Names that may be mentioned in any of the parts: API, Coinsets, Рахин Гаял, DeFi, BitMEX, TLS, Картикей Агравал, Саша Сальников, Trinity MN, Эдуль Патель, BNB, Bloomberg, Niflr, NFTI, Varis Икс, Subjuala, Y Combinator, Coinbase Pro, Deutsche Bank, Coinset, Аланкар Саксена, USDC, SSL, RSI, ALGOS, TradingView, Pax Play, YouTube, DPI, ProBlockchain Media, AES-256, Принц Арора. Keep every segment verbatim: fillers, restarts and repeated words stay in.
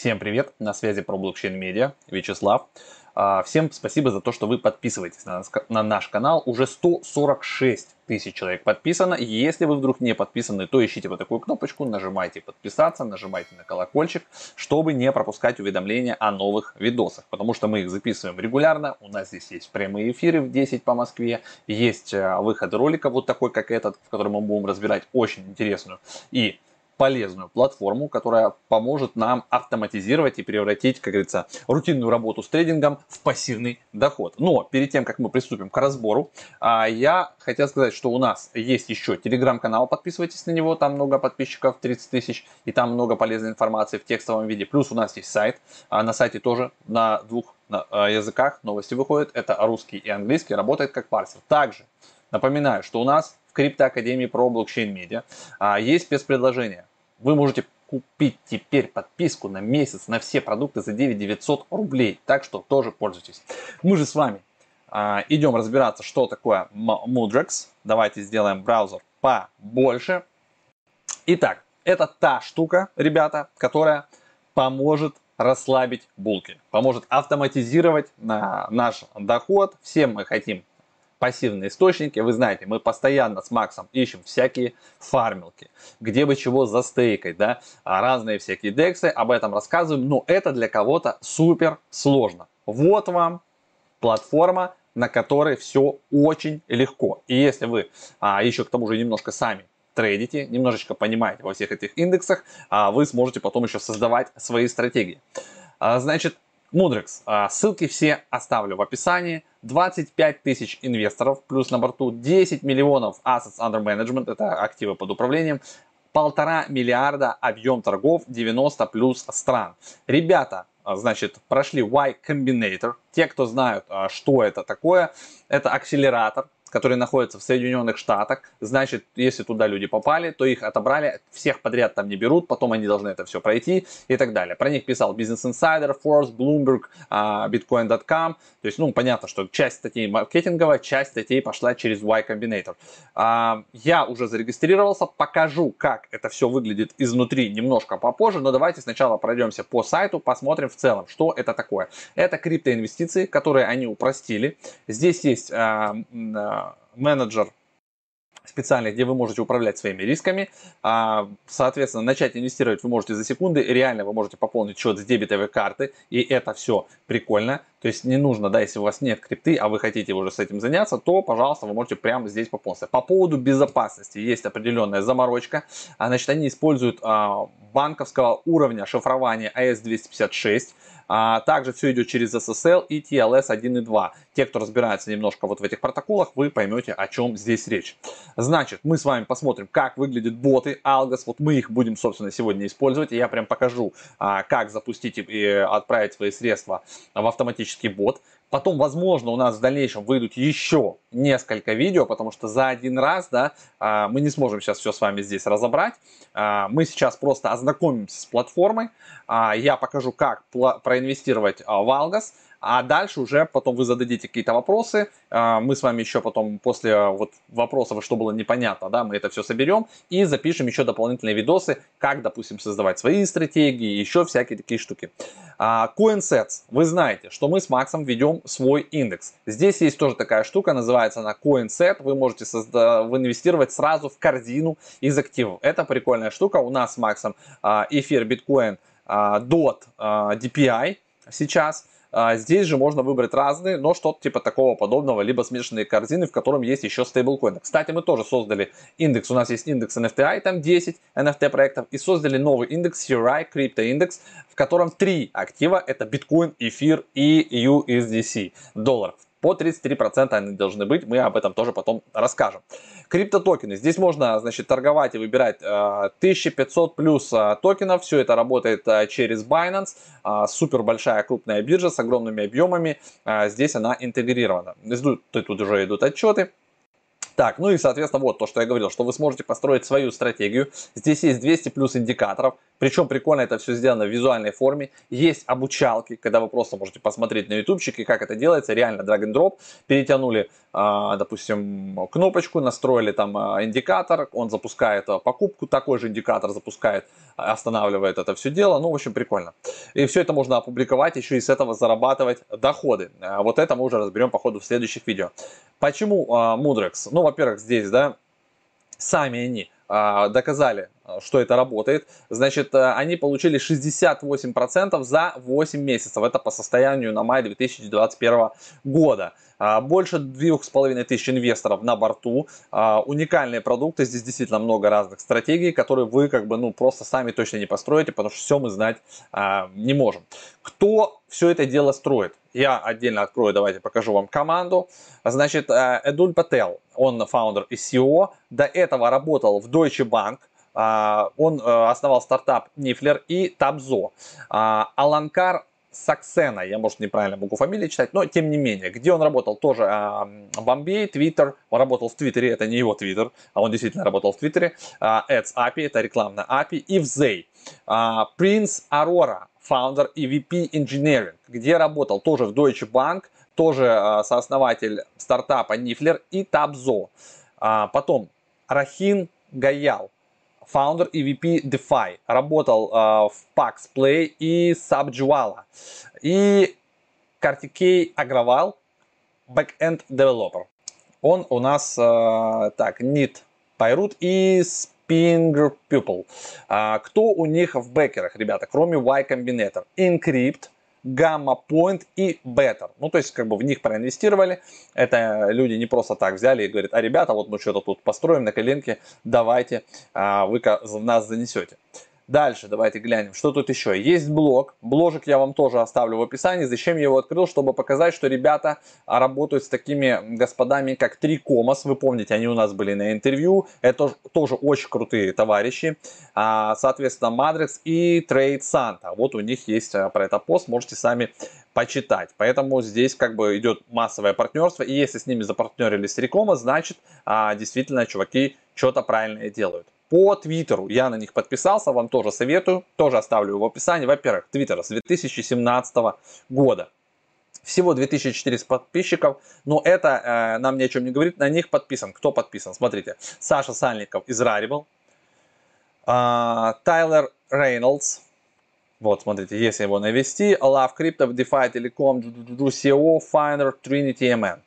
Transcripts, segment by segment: Всем привет, на связи ProBlockchain Media, Вячеслав. Всем спасибо за то, что вы подписываетесь на, нас, на наш канал. Уже сто сорок шесть тысяч человек подписано. Если вы вдруг не подписаны, то ищите вот такую кнопочку, нажимайте подписаться, нажимайте на колокольчик, чтобы не пропускать уведомления о новых видосах, потому что мы их записываем регулярно. У нас здесь есть прямые эфиры в десять по Москве, есть выход ролика вот такой, как этот, в котором мы будем разбирать очень интересную и полезную платформу, которая поможет нам автоматизировать и превратить, как говорится, рутинную работу с трейдингом в пассивный доход. Но перед тем, как мы приступим к разбору, я хотел сказать, что у нас есть еще телеграм-канал, подписывайтесь на него, там много подписчиков, тридцать тысяч, и там много полезной информации в текстовом виде. Плюс у нас есть сайт, на сайте тоже на двух языках новости выходят, это русский и английский, работает как парсер. Также напоминаю, что у нас в криптоакадемии про блокчейн медиа есть спецпредложение. Вы можете купить теперь подписку на месяц на все продукты за девять тысяч девятьсот рублей. Так что тоже пользуйтесь. Мы же с вами а, идем разбираться, что такое Mudrex. Давайте сделаем браузер побольше. Итак, это та штука, ребята, которая поможет расслабить булки. Поможет автоматизировать а, наш доход. Все мы хотим пассивные источники, вы знаете, мы постоянно с Максом ищем всякие фармилки, где бы чего застейкать, да, разные всякие дексы, об этом рассказываем, но это для кого-то супер сложно. Вот вам платформа, на которой все очень легко. И если вы а, еще к тому же немножко сами трейдите, немножечко понимаете во всех этих индексах, а вы сможете потом еще создавать свои стратегии. А, значит, Mudrex. Ссылки все оставлю в описании. двадцать пять тысяч инвесторов, плюс на борту десять миллионов assets under management, это активы под управлением, полтора миллиарда объем торгов, девяносто плюс стран. Ребята, значит, прошли Y Combinator. Те, кто знают, что это такое, это акселератор, которые находятся в Соединенных Штатах. Значит, если туда люди попали, то их отобрали, всех подряд там не берут, потом они должны это все пройти и так далее. Про них писал Business Insider, Forbes, Bloomberg, Bitcoin точка ком. То есть, ну, понятно, что часть статей маркетинговая, часть статей пошла через Y Combinator. Я уже зарегистрировался, покажу, как это все выглядит изнутри немножко попозже, но давайте сначала пройдемся по сайту, посмотрим в целом, что это такое. Это криптоинвестиции, которые они упростили. Здесь есть менеджер специальный, где вы можете управлять своими рисками. Соответственно, начать инвестировать вы можете за секунды. Реально вы можете пополнить счет с дебетовой карты. И это все прикольно. То есть не нужно, да, если у вас нет крипты, а вы хотите уже с этим заняться, то, пожалуйста, вы можете прямо здесь пополниться. По поводу безопасности есть определенная заморочка. Значит, они используют банковского уровня шифрования А Э С двести пятьдесят шесть. Также все идет через Эс Эс Эл и Ти Эл Эс один и два. Те, кто разбирается немножко вот в этих протоколах, вы поймете, о чем здесь речь. Значит, мы с вами посмотрим, как выглядят боты алгос. Вот мы их будем, собственно, сегодня использовать. И я прям покажу, как запустить и отправить свои средства в автоматический бот. Потом, возможно, у нас в дальнейшем выйдут еще несколько видео, потому что за один раз, да, мы не сможем сейчас все с вами здесь разобрать. Мы сейчас просто ознакомимся с платформой. Я покажу, как проинвестировать в алгос. А дальше уже потом вы зададите какие-то вопросы. Мы с вами еще потом после вот вопросов, что было непонятно, да, мы это все соберем и запишем еще дополнительные видосы, как, допустим, создавать свои стратегии, еще всякие такие штуки. Coinsets. Вы знаете, что мы с Максом ведем свой индекс. Здесь есть тоже такая штука, называется она Coinset. Вы можете инвестировать сразу в корзину из активов. Это прикольная штука. У нас с Максом эфир биткоин дот Ди Пи Ай сейчас. Здесь же можно выбрать разные, но что-то типа такого подобного, либо смешанные корзины, в котором есть еще стейблкоины. Кстати, мы тоже создали индекс, у нас есть индекс Эн Эф Ти Ай, там десять Эн Эф Ти проектов, и создали новый индекс Си Ар И, криптоиндекс, в котором три актива, это биткоин, эфир и Ю Эс Ди Си, долларов. По тридцать три процента они должны быть, мы об этом тоже потом расскажем. Криптотокены. Здесь можно, значит, торговать и выбирать тысяча пятьсот плюс токенов. Все это работает через Binance. Супер большая крупная биржа с огромными объемами. Здесь она интегрирована. Тут уже идут отчеты. Так, ну и, соответственно, вот то, что я говорил, что вы сможете построить свою стратегию. Здесь есть двести плюс индикаторов. Причем прикольно это все сделано в визуальной форме. Есть обучалки, когда вы просто можете посмотреть на ютубчике, как это делается. Реально drag and drop. Перетянули, допустим, кнопочку, настроили там индикатор, он запускает покупку, такой же индикатор запускает, останавливает это все дело. Ну, в общем, прикольно. И все это можно опубликовать, еще и с этого зарабатывать доходы. Вот это мы уже разберем по ходу в следующих видео. Почему Mudrex? Ну, во-первых, здесь, да, сами они доказали, что это работает. Значит, они получили шестьдесят восемь процентов за восемь месяцев. Это по состоянию на май две тысячи двадцать первого года. Больше двух с половиной тысяч инвесторов на борту. Уникальные продукты. Здесь действительно много разных стратегий, которые вы как бы, ну, просто сами точно не построите, потому что все мы знать не можем. Кто все это дело строит? Я отдельно открою, давайте покажу вам команду. Значит, Эдуль Патель, он фаундер и си и о. До этого работал в Deutsche Bank. Он основал стартап Niflr и Tabzo. Аланкар Саксена, я, может, неправильно могу фамилию читать, но тем не менее, где он работал, тоже э, Бомбей, Твиттер, он работал в Твиттере, это не его Твиттер, а он действительно работал в Твиттере, Эдс Эй Пи Ай, это рекламная эй пи ай, и в Зей. Э, Принц Арора, фаундер и ви пи Engineering, где работал тоже в Deutsche Bank, тоже э, сооснователь стартапа Niflr и Tabzo. Э, потом Рахин Гаял, фаундер и ви пи DeFi, работал э, в Pax Play и Subjuala. И Картикей Агравал, бэкэнд девелопер. Он у нас, э, так, Нит Пайрут и Spinger People. Э, кто у них в бэкерах, ребята, кроме Y Combinator? Encrypt, Gamma Point и Better. Ну, то есть, как бы в них проинвестировали. Это люди не просто так взяли и говорят: а, ребята, вот мы что-то тут построим на коленке, давайте, а, вы нас занесете. Дальше давайте глянем, что тут еще. Есть блог. Бложик я вам тоже оставлю в описании. Зачем я его открыл? Чтобы показать, что ребята работают с такими господами, как три Commas. Вы помните, они у нас были на интервью. Это тоже очень крутые товарищи. Соответственно, Mudrex и Trade Santa. Вот у них есть про это пост. Можете сами почитать. Поэтому здесь как бы идет массовое партнерство. И если с ними запартнерились три Commas, значит, действительно, чуваки что-то правильное делают. По Твиттеру я на них подписался, вам тоже советую, тоже оставлю в описании. Во-первых, Твиттер с две тысячи семнадцатого года. Всего две тысячи четыреста подписчиков, но это э, нам ни о чем не говорит. На них подписан, кто подписан? Смотрите, Саша Сальников из Rarible, э, Тайлер Рейнольдс, вот, смотрите, если его навести, Love Crypto, DeFi, Telecom, си и о, Finder, Trinity эм эн,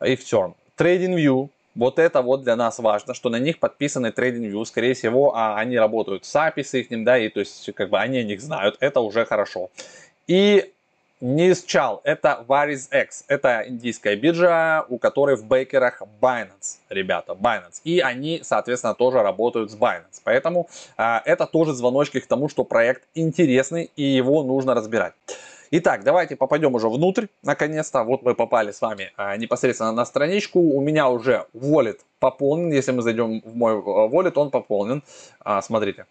Ifturn, TradingView. Вот это вот для нас важно, что на них подписаны TradingView, скорее всего, а они работают с эй пи ай, с их ним, да, и то есть, как бы, они о них знают, это уже хорошо. И Низчал, это Varis Икс, это индийская биржа, у которой в бейкерах Binance, ребята, Binance. И они, соответственно, тоже работают с Binance, поэтому а, это тоже звоночки к тому, что проект интересный и его нужно разбирать. Итак, давайте попадем уже внутрь, наконец-то. Вот мы попали с вами а, непосредственно на страничку. У меня уже wallet пополнен. Если мы зайдем в мой wallet, он пополнен. А, смотрите.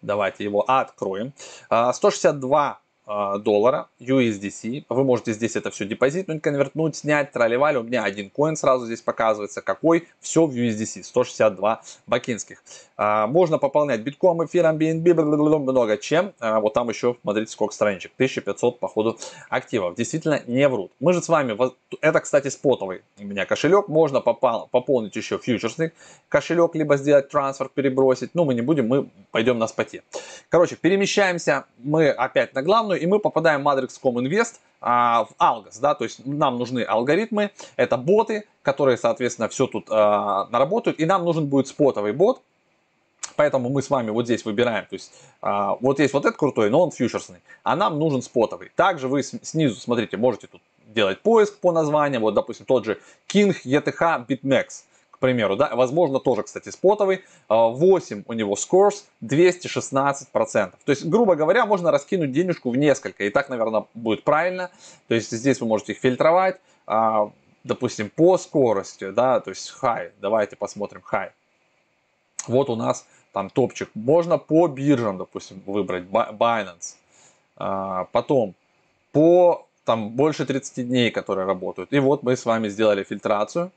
Давайте его откроем. А, сто шестьдесят два а, доллара ю эс ди си. Вы можете здесь это все депозитнуть, конвертнуть, снять, тролливали. У меня один коин сразу здесь показывается. Какой? Все в ю эс ди си. сто шестьдесят два бакинских. Можно пополнять битком, эфиром, би эн би, много чем. Вот там еще, смотрите, сколько страничек. тысяча пятьсот, походу, активов. Действительно, не врут. Мы же с вами... Это, кстати, спотовый у меня кошелек. Можно пополнить еще фьючерсный кошелек, либо сделать трансфер, перебросить. Но мы не будем, мы пойдем на споте. Короче, перемещаемся мы опять на главную, и мы попадаем в Mudrex точка ком Invest. В алгос, да, то есть нам нужны алгоритмы, это боты, которые, соответственно, все тут э, наработают, и нам нужен будет спотовый бот. Поэтому мы с вами вот здесь выбираем, то есть э, вот есть вот этот крутой, но он фьючерсный, а нам нужен спотовый. Также вы снизу, смотрите, можете тут делать поиск по названиям, вот, допустим, тот же King, и ти эйч, BitMEX, к примеру, да, возможно, тоже, кстати, спотовый, восемь у него scores, двести шестнадцать процентов. То есть, грубо говоря, можно раскинуть денежку в несколько, и так, наверное, будет правильно. То есть, здесь вы можете их фильтровать, э, допустим, по скорости, да, то есть, high, давайте посмотрим high. Вот у нас там топчик. Можно по биржам, допустим, выбрать Binance. Потом по там больше тридцати дней, которые работают. И вот мы с вами сделали фильтрацию.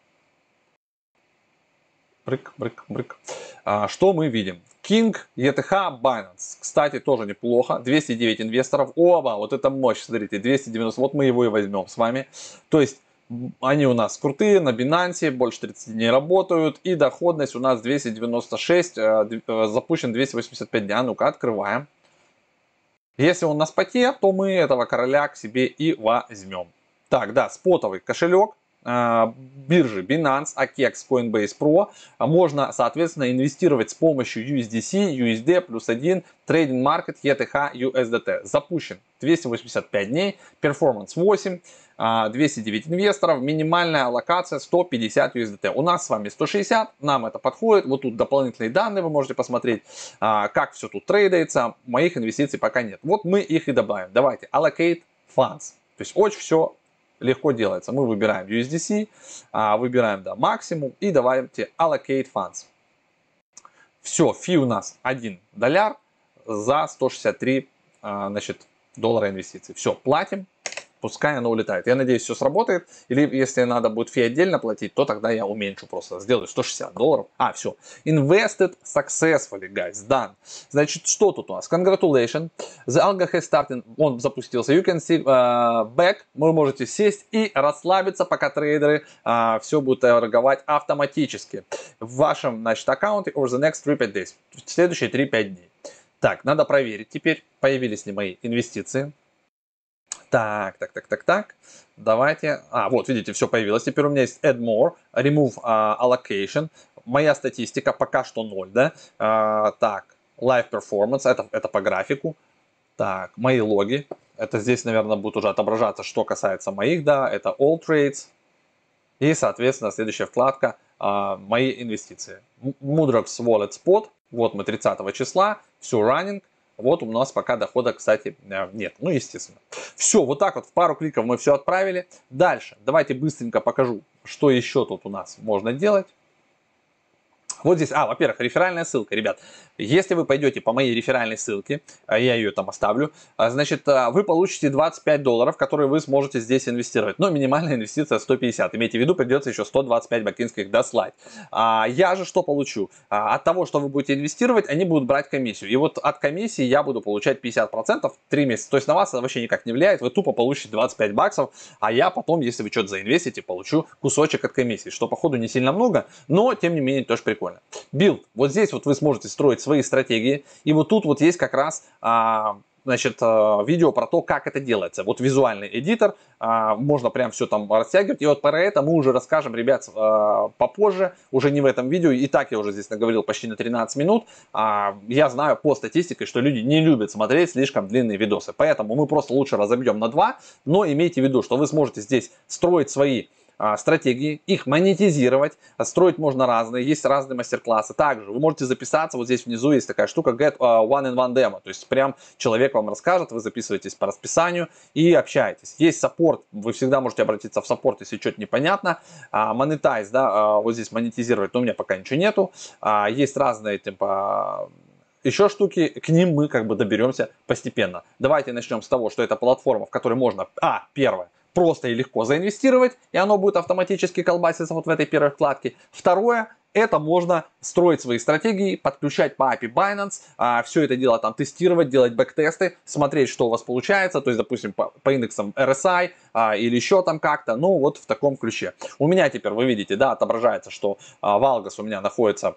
Брык, брык, брык. А, что мы видим? King, и ти эйч, Binance. Кстати, тоже неплохо. двести девять инвесторов. Оба, вот это мощь, смотрите, двести девяносто. Вот мы его и возьмем с вами. То есть, они у нас крутые, на Binance, больше тридцати дней работают. И доходность у нас двести девяносто шесть, запущен двести восемьдесят пять дня. Ну-ка, открываем. Если он на споте, то мы этого короля к себе и возьмем. Так, да, спотовый кошелек. Биржи Binance, Akex, Coinbase Pro. Можно, соответственно, инвестировать с помощью ю эс ди си, ю эс ди плюс один, Trading Market, и ти эйч, ю эс ди ти. Запущен двести восемьдесят пять дней, перформанс восемь, двести девять инвесторов, минимальная аллокация сто пятьдесят ю эс ди ти. У нас с вами сто шестьдесят, нам это подходит. Вот тут дополнительные данные, вы можете посмотреть, как все тут трейдается. Моих инвестиций пока нет. Вот мы их и добавим. Давайте, allocate funds. То есть очень все легко делается. Мы выбираем ю эс ди си, выбираем, да, максимум и давайте allocate funds. Все, фи у нас один доллар за сто шестьдесят три, значит, доллара инвестиций. Все, платим, пускай оно улетает. Я надеюсь, все сработает. Или если надо будет фи отдельно платить, то тогда я уменьшу просто. Сделаю сто шестьдесят долларов. А, все. Invested successfully, guys. Done. Значит, что тут у нас? Congratulations. The algo has started. Он запустился. You can see uh, back. Вы можете сесть и расслабиться, пока трейдеры uh, все будут торговать автоматически. В вашем, значит, аккаунте over the next three to five days. В следующие три-пять дней. Так, надо проверить теперь, появились ли мои инвестиции. Так, так, так, так, так. Давайте. А, вот, видите, все появилось. Теперь у меня есть add more, remove uh, allocation. Моя статистика пока что ноль, да? Uh, так, live performance, это, это по графику. Так, мои логи. Это здесь, наверное, будет уже отображаться, что касается моих, да. Это all trades. И, соответственно, следующая вкладка uh, мои инвестиции. Mudrex Wallet Spot. Вот мы тридцатого числа. Все running. Вот у нас пока дохода, кстати, нет. Ну, естественно. Все, вот так вот в пару кликов мы все отправили. Дальше. Давайте быстренько покажу, что еще тут у нас можно делать. Вот здесь, а, во-первых, реферальная ссылка, ребят. Если вы пойдете по моей реферальной ссылке, я ее там оставлю, значит, вы получите двадцать пять долларов, которые вы сможете здесь инвестировать. Но минимальная инвестиция сто пятьдесят. Имейте в виду, придется еще сто двадцать пять бакинских дослать. А я же что получу? От того, что вы будете инвестировать, они будут брать комиссию. И вот от комиссии я буду получать пятьдесят процентов три месяца. То есть на вас это вообще никак не влияет. Вы тупо получите двадцать пять баксов, а я потом, если вы что-то заинвестите, получу кусочек от комиссии. Что, походу, не сильно много, но, тем не менее, тоже прикольно. Билд. Вот здесь вот вы сможете строить свои стратегии. И вот тут вот есть как раз а, значит, а, видео про то, как это делается. Вот визуальный эдитор. А, можно прям все там растягивать. И вот про это мы уже расскажем, ребят, а, попозже. Уже не в этом видео. И так я уже здесь наговорил почти на тринадцать минут. А, я знаю по статистике, что люди не любят смотреть слишком длинные видосы. Поэтому мы просто лучше разобьем на два. Но имейте в виду, что вы сможете здесь строить свои стратегии, их монетизировать, строить можно разные, есть разные мастер-классы. Также вы можете записаться, вот здесь внизу есть такая штука Get One in One Demo, то есть прям человек вам расскажет, вы записываетесь по расписанию и общаетесь. Есть саппорт, вы всегда можете обратиться в саппорт, если что-то непонятно. Монетайз, да, вот здесь монетизировать, но у меня пока ничего нету. Есть разные, типа, еще штуки, к ним мы как бы доберемся постепенно. Давайте начнем с того, что это платформа, в которой можно, а, первое, просто и легко заинвестировать, и оно будет автоматически колбаситься вот в этой первой вкладке. Второе, это можно строить свои стратегии, подключать по эй пи ай Binance, а, все это дело там тестировать, делать бэктесты, смотреть, что у вас получается, то есть, допустим, по, по индексам эр эс ай а, или еще там как-то, ну вот в таком ключе. У меня теперь, вы видите, да, отображается, что а, в алгос у меня находится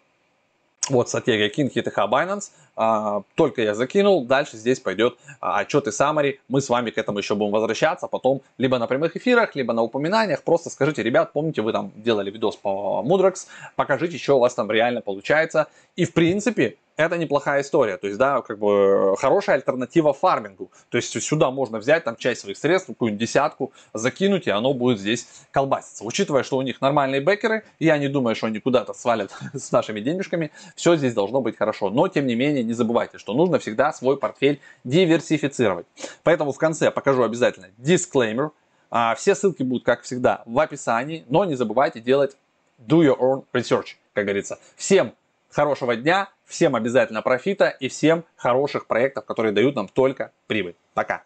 вот стратегия King, и ти эйч, Binance. А, только я закинул, дальше здесь пойдет а, отчет и summary. Мы с вами к этому еще будем возвращаться потом, либо на прямых эфирах, либо на упоминаниях. Просто скажите, ребят, помните, вы там делали видос по Mudrex, покажите, что у вас там реально получается. И в принципе, это неплохая история, то есть, да, как бы хорошая альтернатива фармингу. То есть сюда можно взять там часть своих средств, какую-нибудь десятку, закинуть, и оно будет здесь колбаситься. Учитывая, что у них нормальные бэкеры, я не думаю, что они куда-то свалят с нашими денежками, все здесь должно быть хорошо. Но, тем не менее, не забывайте, что нужно всегда свой портфель диверсифицировать. Поэтому в конце покажу обязательно дисклеймер. Все ссылки будут, как всегда, в описании, но не забывайте делать do your own research, как говорится. Всем хорошего дня, всем обязательно профита и всем хороших проектов, которые дают нам только прибыль. Пока!